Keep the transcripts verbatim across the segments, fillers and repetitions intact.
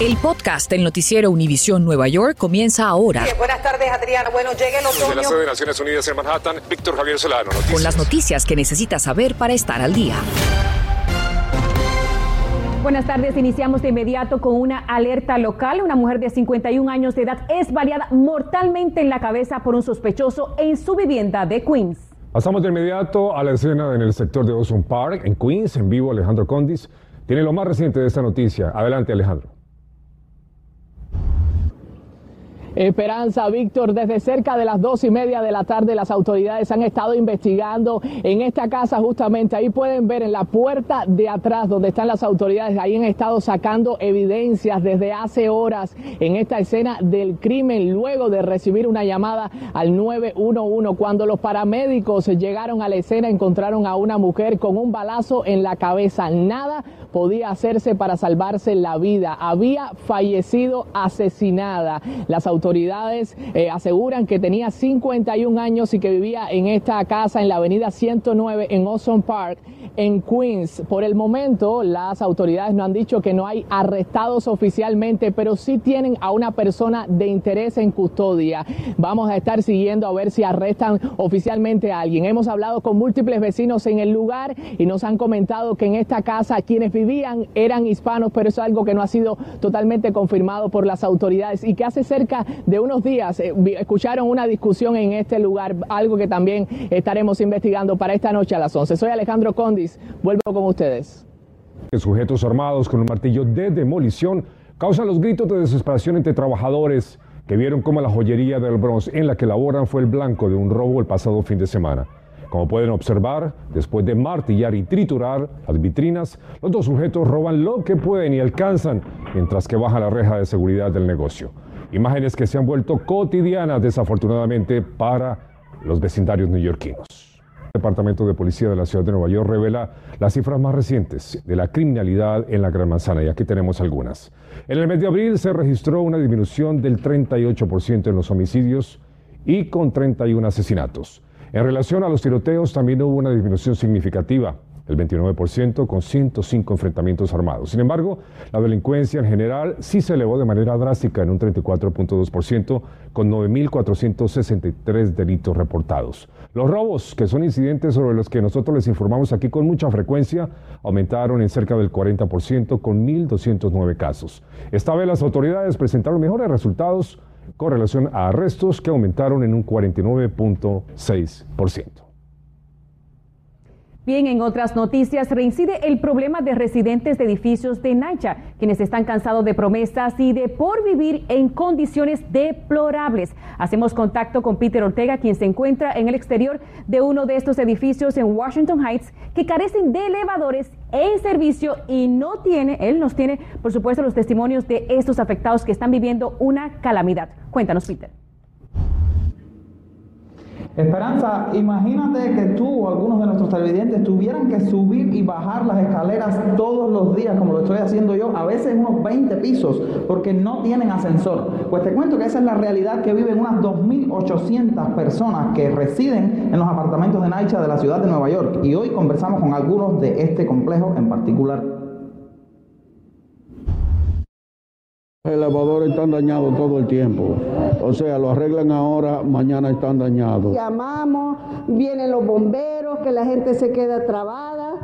El podcast del noticiero Univisión Nueva York comienza ahora. Bien, buenas tardes, Adriana. Bueno, llega el otoño. Desde la sede de Naciones Unidas en Manhattan, Víctor Javier Solano. Noticias. Con las noticias que necesitas saber para estar al día. Buenas tardes, iniciamos de inmediato con una alerta local. Una mujer de cincuenta y un años de edad es baleada mortalmente en la cabeza por un sospechoso en su vivienda de Queens. Pasamos de inmediato a la escena en el sector de Ocean Park, en Queens. En vivo, Alejandro Condis tiene lo más reciente de esta noticia. Adelante, Alejandro. Esperanza, Víctor, desde cerca de las dos y media de la tarde las autoridades han estado investigando en esta casa. Justamente ahí pueden ver en la puerta de atrás donde están las autoridades, ahí han estado sacando evidencias desde hace horas en esta escena del crimen, luego de recibir una llamada al nueve uno uno. Cuando los paramédicos llegaron a la escena, encontraron a una mujer con un balazo en la cabeza. Nada podía hacerse para salvarse la vida, había fallecido asesinada. Las autoridades Autoridades eh, aseguran que tenía cincuenta y un años y que vivía en esta casa en la avenida ciento nueve en Ocean Park, en Queens. Por el momento, las autoridades no han dicho que no hay arrestados oficialmente, pero sí tienen a una persona de interés en custodia. Vamos a estar siguiendo a ver si arrestan oficialmente a alguien. Hemos hablado con múltiples vecinos en el lugar y nos han comentado que en esta casa quienes vivían eran hispanos, pero eso es algo que no ha sido totalmente confirmado por las autoridades y que hace cerca de unos días eh, escucharon una discusión en este lugar, algo que también estaremos investigando para esta noche a las once. Soy Alejandro Condis, vuelvo con ustedes. Sujetos armados con un martillo de demolición causan los gritos de desesperación entre trabajadores que vieron cómo la joyería del Bronx en la que laboran fue el blanco de un robo el pasado fin de semana. Como pueden observar, después de martillar y triturar las vitrinas, los dos sujetos roban lo que pueden y alcanzan mientras que bajan la reja de seguridad del negocio. Imágenes que se han vuelto cotidianas, desafortunadamente, para los vecindarios neoyorquinos. El Departamento de Policía de la Ciudad de Nueva York revela las cifras más recientes de la criminalidad en la Gran Manzana, y aquí tenemos algunas. En el mes de abril se registró una disminución del treinta y ocho por ciento en los homicidios y con treinta y un asesinatos. En relación a los tiroteos, también hubo una disminución significativa, el veintinueve por ciento, con ciento cinco enfrentamientos armados. Sin embargo, la delincuencia en general sí se elevó de manera drástica en un treinta y cuatro punto dos por ciento, con nueve mil cuatrocientos sesenta y tres delitos reportados. Los robos, que son incidentes sobre los que nosotros les informamos aquí con mucha frecuencia, aumentaron en cerca del cuarenta por ciento, con mil doscientos nueve casos. Esta vez las autoridades presentaron mejores resultados con relación a arrestos, que aumentaron en un cuarenta y nueve punto seis por ciento. Bien, en otras noticias, reincide el problema de residentes de edificios de NYCHA, quienes están cansados de promesas y de por vivir en condiciones deplorables. Hacemos contacto con Peter Ortega, quien se encuentra en el exterior de uno de estos edificios en Washington Heights, que carecen de elevadores en servicio y no tiene, él nos tiene, por supuesto, los testimonios de estos afectados que están viviendo una calamidad. Cuéntanos, Peter. Esperanza, imagínate que tú o algunos de nuestros televidentes tuvieran que subir y bajar las escaleras todos los días, como lo estoy haciendo yo, a veces unos veinte pisos, porque no tienen ascensor. Pues te cuento que esa es la realidad que viven unas dos mil ochocientas personas que residen en los apartamentos de NYCHA de la ciudad de Nueva York, y hoy conversamos con algunos de este complejo en particular. Los elevadores están dañados todo el tiempo, o sea, lo arreglan ahora, mañana están dañados. Llamamos, vienen los bomberos, que la gente se queda trabada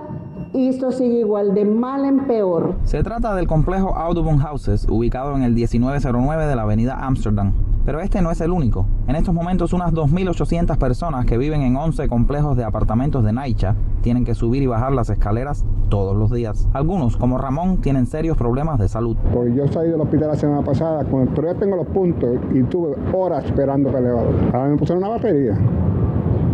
y esto sigue igual, de mal en peor. Se trata del complejo Audubon Houses, ubicado en el diecinueve cero nueve de la avenida Amsterdam. Pero este no es el único. En estos momentos unas dos mil ochocientas personas que viven en once complejos de apartamentos de NYCHA tienen que subir y bajar las escaleras todos los días. Algunos, como Ramón, tienen serios problemas de salud. Pues yo salí del hospital la semana pasada, cuando yo tengo los puntos y tuve horas esperando el elevador. Ahora me pusieron una batería.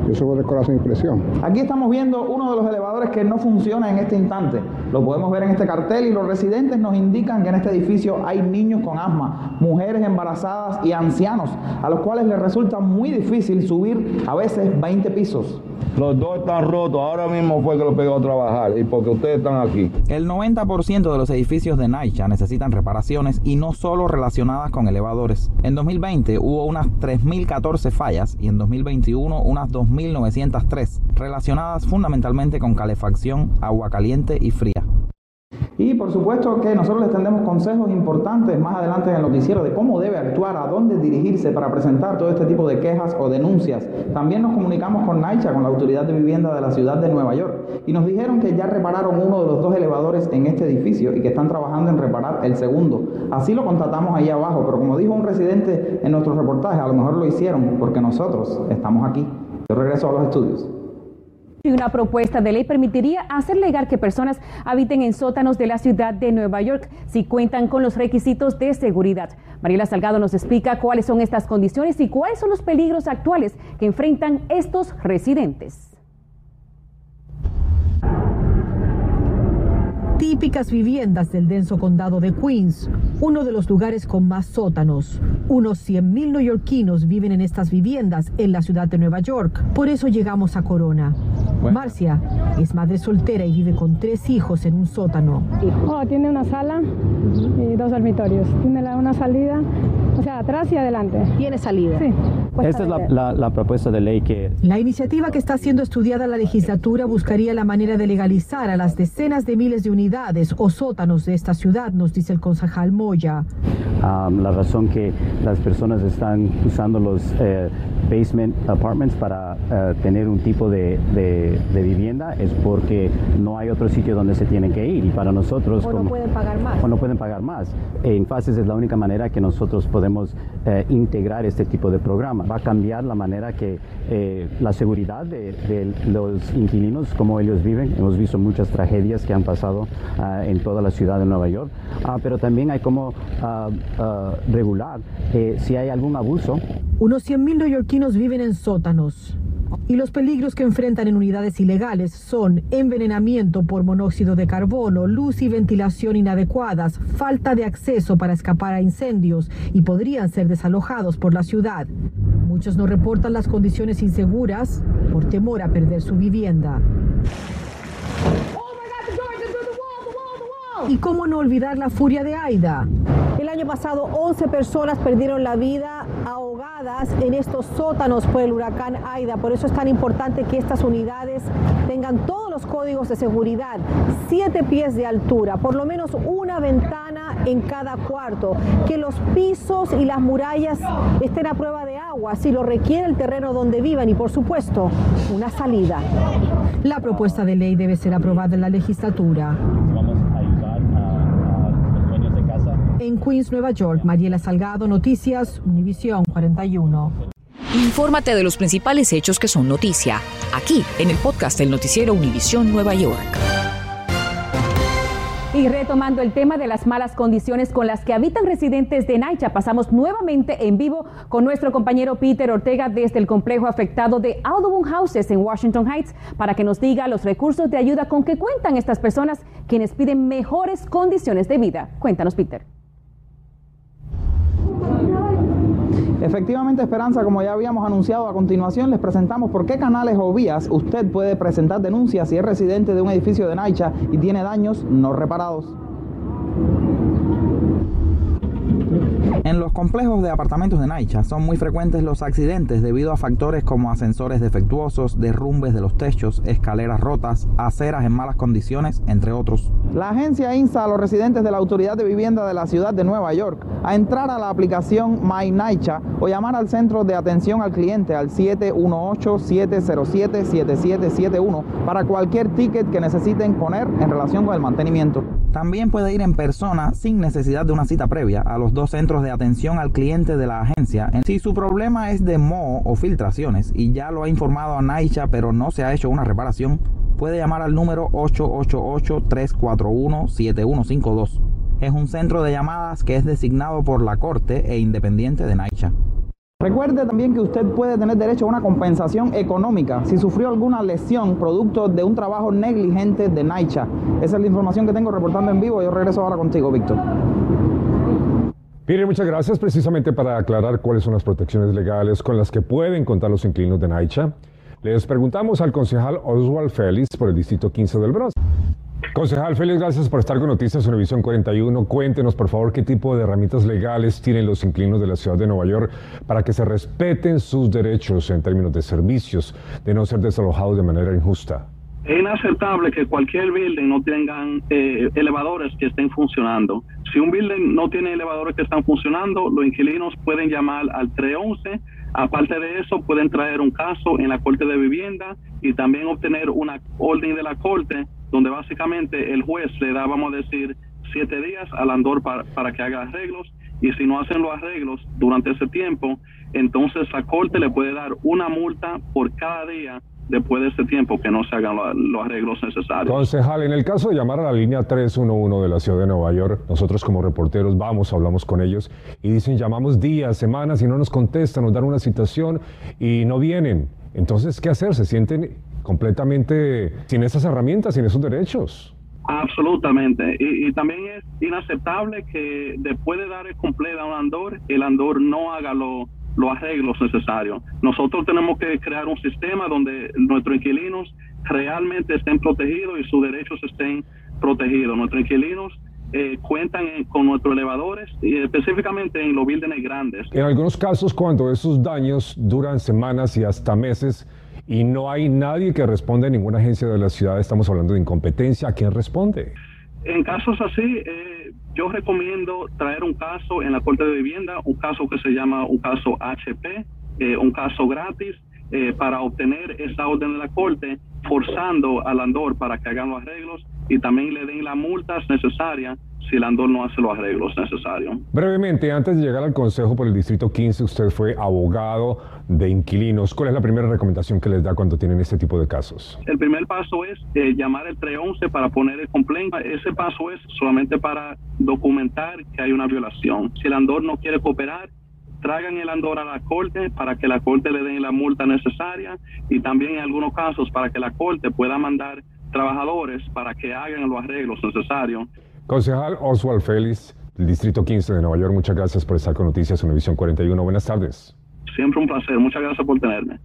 Yo subo de corazón y presión. Aquí estamos viendo uno de los elevadores que no funciona en este instante. Lo podemos ver en este cartel y los residentes nos indican que en este edificio hay niños con asma, mujeres embarazadas y ancianos, a los cuales les resulta muy difícil subir a veces veinte pisos. Los dos están rotos, ahora mismo fue que los pegó a trabajar y porque ustedes están aquí. El noventa por ciento de los edificios de NYCHA necesitan reparaciones y no solo relacionadas con elevadores. En dos mil veinte hubo unas tres mil catorce fallas y en dos mil veintiuno unas dos mil novecientas tres, relacionadas fundamentalmente con calefacción, agua caliente y fría. Y por supuesto que nosotros les tendremos consejos importantes más adelante en el noticiero de cómo debe actuar, a dónde dirigirse para presentar todo este tipo de quejas o denuncias. También nos comunicamos con NYCHA, con la Autoridad de Vivienda de la Ciudad de Nueva York, y nos dijeron que ya repararon uno de los dos elevadores en este edificio y que están trabajando en reparar el segundo. Así lo constatamos ahí abajo, pero como dijo un residente en nuestro reportaje, a lo mejor lo hicieron porque nosotros estamos aquí. Yo regreso a los estudios. Una propuesta de ley permitiría hacer legal que personas habiten en sótanos de la ciudad de Nueva York si cuentan con los requisitos de seguridad. Mariela Salgado nos explica cuáles son estas condiciones y cuáles son los peligros actuales que enfrentan estos residentes. Típicas viviendas del denso condado de Queens, uno de los lugares con más sótanos. Unos cien mil neoyorquinos viven en estas viviendas en la ciudad de Nueva York. Por eso llegamos a Corona. Bueno. Marcia es madre soltera y vive con tres hijos en un sótano. Oh, tiene una sala y dos dormitorios. Tiene una salida, o sea, atrás y adelante. Tiene salida. Sí. Esta es la, la, la propuesta de ley que... La iniciativa que está siendo estudiada en la legislatura buscaría la manera de legalizar a las decenas de miles de unidades o sótanos de esta ciudad, nos dice el concejal Moya. Um, la razón que las personas están usando los eh, basement apartments para eh, tener un tipo de, de, de vivienda es porque no hay otro sitio donde se tienen que ir, y para nosotros... O como, no pueden pagar más. O no pueden pagar más. En fases es la única manera que nosotros podemos eh, integrar este tipo de programa. Va a cambiar la manera que eh, la seguridad de, de los inquilinos, cómo ellos viven. Hemos visto muchas tragedias que han pasado uh, en toda la ciudad de Nueva York, uh, pero también hay como uh, uh, regular eh, si hay algún abuso. Unos cien mil neoyorquinos viven en sótanos. Y los peligros que enfrentan en unidades ilegales son envenenamiento por monóxido de carbono, luz y ventilación inadecuadas, falta de acceso para escapar a incendios, y podrían ser desalojados por la ciudad. Muchos no reportan las condiciones inseguras por temor a perder su vivienda. Y cómo no olvidar la furia de Aida. El año pasado once personas perdieron la vida ahogadas en estos sótanos por el huracán Aida. Por eso es tan importante que estas unidades tengan todos los códigos de seguridad, siete pies de altura, por lo menos una ventana en cada cuarto, que los pisos y las murallas estén a prueba de agua si lo requiere el terreno donde vivan, y por supuesto una salida. La propuesta de ley debe ser aprobada en la legislatura. En Queens, Nueva York, Mariela Salgado, Noticias Univisión cuarenta y uno. Infórmate de los principales hechos que son noticia, aquí en el podcast del noticiero Univisión Nueva York. Y retomando el tema de las malas condiciones con las que habitan residentes de NYCHA, pasamos nuevamente en vivo con nuestro compañero Peter Ortega desde el complejo afectado de Audubon Houses en Washington Heights para que nos diga los recursos de ayuda con que cuentan estas personas quienes piden mejores condiciones de vida. Cuéntanos, Peter. Efectivamente, Esperanza, como ya habíamos anunciado, a continuación les presentamos por qué canales o vías usted puede presentar denuncias si es residente de un edificio de NYCHA y tiene daños no reparados. En los complejos de apartamentos de NYCHA son muy frecuentes los accidentes debido a factores como ascensores defectuosos, derrumbes de los techos, escaleras rotas, aceras en malas condiciones, entre otros. La agencia insta a los residentes de la Autoridad de Vivienda de la Ciudad de Nueva York a entrar a la aplicación My NYCHA o llamar al Centro de Atención al Cliente al siete uno ocho, siete cero siete, siete siete siete uno para cualquier ticket que necesiten poner en relación con el mantenimiento. También puede ir en persona sin necesidad de una cita previa a los dos centros de atención al cliente de la agencia. Si su problema es de moho o filtraciones y ya lo ha informado a NYCHA pero no se ha hecho una reparación, puede llamar al número ocho ocho ocho, tres cuatro uno, siete uno cinco dos. Es un centro de llamadas que es designado por la Corte e independiente de NYCHA. Recuerde también que usted puede tener derecho a una compensación económica si sufrió alguna lesión producto de un trabajo negligente de NYCHA. Esa es la información que tengo reportando en vivo. Yo regreso ahora contigo, Víctor. Peter, muchas gracias. Precisamente para aclarar cuáles son las protecciones legales con las que pueden contar los inquilinos de NYCHA, les preguntamos al concejal Oswald Félix por el Distrito quince del Bronx. Concejal Félix, gracias por estar con Noticias Univisión cuarenta y uno. Cuéntenos, por favor, qué tipo de herramientas legales tienen los inquilinos de la ciudad de Nueva York para que se respeten sus derechos en términos de servicios, de no ser desalojados de manera injusta. Es inaceptable que cualquier building no tengan eh, elevadores que estén funcionando. Si un building no tiene elevadores que están funcionando, los inquilinos pueden llamar al tres once. Aparte de eso, pueden traer un caso en la Corte de Vivienda y también obtener una orden de la Corte, donde básicamente el juez le da, vamos a decir, siete días al andor para, para que haga arreglos. Y si no hacen los arreglos durante ese tiempo, entonces la Corte le puede dar una multa por cada día después de ese tiempo que no se hagan los arreglos necesarios. Concejal, en el caso de llamar a la línea tres uno uno de la ciudad de Nueva York, nosotros como reporteros vamos, hablamos con ellos y dicen, llamamos días, semanas y no nos contestan, nos dan una citación y no vienen. Entonces, ¿qué hacer? Se sienten completamente sin esas herramientas, sin esos derechos. Absolutamente. Y, y también es inaceptable que después de dar el completo a un andor, el andor no haga lo los arreglos necesarios. Nosotros tenemos que crear un sistema donde nuestros inquilinos realmente estén protegidos y sus derechos estén protegidos. Nuestros inquilinos eh, cuentan en, con nuestros elevadores y específicamente en los buildings grandes. En algunos casos, cuando esos daños duran semanas y hasta meses y no hay nadie que responda en ninguna agencia de la ciudad, estamos hablando de incompetencia. ¿A quién responde? En casos así, eh, yo recomiendo traer un caso en la Corte de Vivienda, un caso que se llama un caso H P, eh, un caso gratis, eh, para obtener esa orden de la Corte, forzando al andor para que hagan los arreglos y también le den las multas necesarias si el andor no hace los arreglos necesarios. Brevemente, antes de llegar al Consejo por el Distrito quince, usted fue abogado de inquilinos. ¿Cuál es la primera recomendación que les da cuando tienen este tipo de casos? El primer paso es eh, llamar al tres once para poner el complaint. Ese paso es solamente para documentar que hay una violación. Si el andor no quiere cooperar, traigan el andor a la Corte para que la Corte le den la multa necesaria y también en algunos casos para que la Corte pueda mandar trabajadores para que hagan los arreglos necesarios. Concejal Oswald Félix, del Distrito quince de Nueva York, muchas gracias por estar con Noticias Univisión cuarenta y uno. Buenas tardes. Siempre un placer, muchas gracias por tenerme.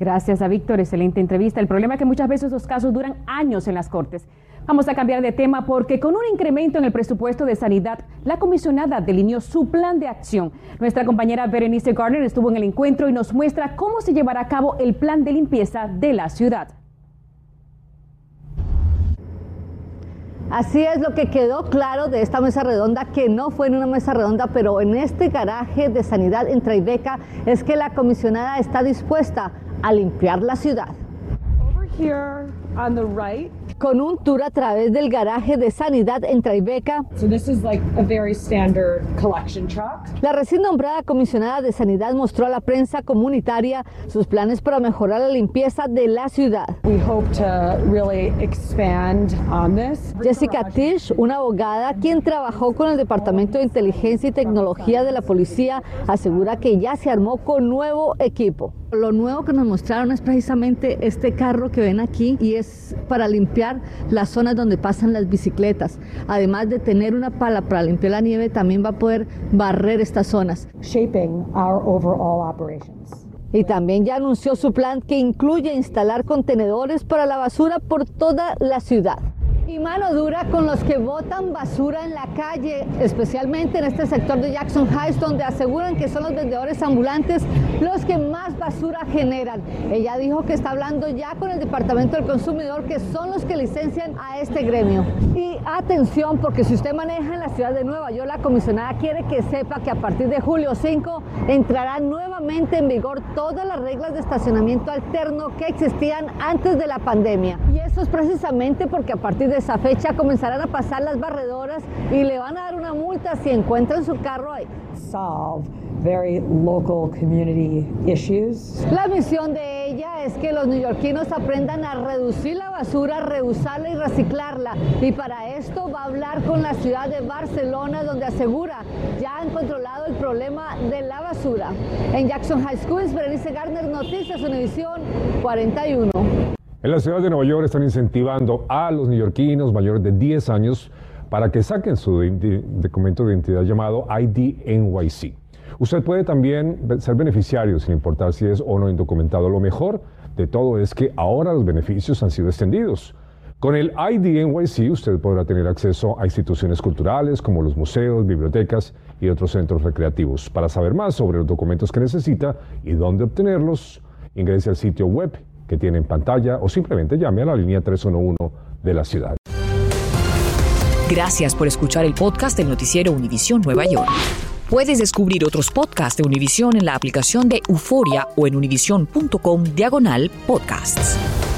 Gracias a Víctor, excelente entrevista. El problema es que muchas veces los casos duran años en las cortes. Vamos a cambiar de tema porque con un incremento en el presupuesto de sanidad, la comisionada delineó su plan de acción. Nuestra compañera Berenice Gardner estuvo en el encuentro y nos muestra cómo se llevará a cabo el plan de limpieza de la ciudad. Así es lo que quedó claro de esta mesa redonda, que no fue en una mesa redonda, pero en este garaje de sanidad en Tribeca, es que la comisionada está dispuesta a limpiar la ciudad. Over here on the right. Con un tour a través del garaje de sanidad en Tribeca. So this is like a very standard collection truck. La recién nombrada comisionada de sanidad mostró a la prensa comunitaria sus planes para mejorar la limpieza de la ciudad. We hope to really expand on this. Jessica Tish, una abogada quien trabajó con el Departamento de Inteligencia y Tecnología de la Policía, asegura que ya se armó con nuevo equipo. Lo nuevo que nos mostraron es precisamente este carro que ven aquí y es para limpiar las zonas donde pasan las bicicletas. Además de tener una pala para limpiar la nieve, también va a poder barrer estas zonas. Shaping our overall operations. Y también ya anunció su plan que incluye instalar contenedores para la basura por toda la ciudad. Y mano dura con los que botan basura en la calle, especialmente en este sector de Jackson Heights, donde aseguran que son los vendedores ambulantes los que más basura generan. Ella dijo que está hablando ya con el Departamento del Consumidor, que son los que licencian a este gremio. Y atención, porque si usted maneja en la ciudad de Nueva York, la comisionada quiere que sepa que a partir de julio cinco entrará nuevamente en vigor todas las reglas de estacionamiento alterno que existían antes de la pandemia. Y eso es precisamente porque a partir de de esa fecha comenzarán a pasar las barredoras y le van a dar una multa si encuentran su carro ahí. Solve very local community issues. La misión de ella es que los neoyorquinos aprendan a reducir la basura, reusarla y reciclarla. Y para esto va a hablar con la ciudad de Barcelona, donde asegura ya han controlado el problema de la basura. En Jackson Heights, Queens, Berenice Gardner, Noticias Univisión cuarenta y uno. En la ciudad de Nueva York están incentivando a los neoyorquinos mayores de diez años para que saquen su documento de identidad llamado I D N Y C. Usted puede también ser beneficiario sin importar si es o no indocumentado. Lo mejor de todo es que ahora los beneficios han sido extendidos. Con el I D N Y C usted podrá tener acceso a instituciones culturales como los museos, bibliotecas y otros centros recreativos. Para saber más sobre los documentos que necesita y dónde obtenerlos, ingrese al sitio web que tiene en pantalla o simplemente llame a la línea tres uno uno de la ciudad. Gracias por escuchar el podcast del noticiero Univisión Nueva York. Puedes descubrir otros podcasts de Univisión en la aplicación de Euforia o en univision punto com diagonal podcasts.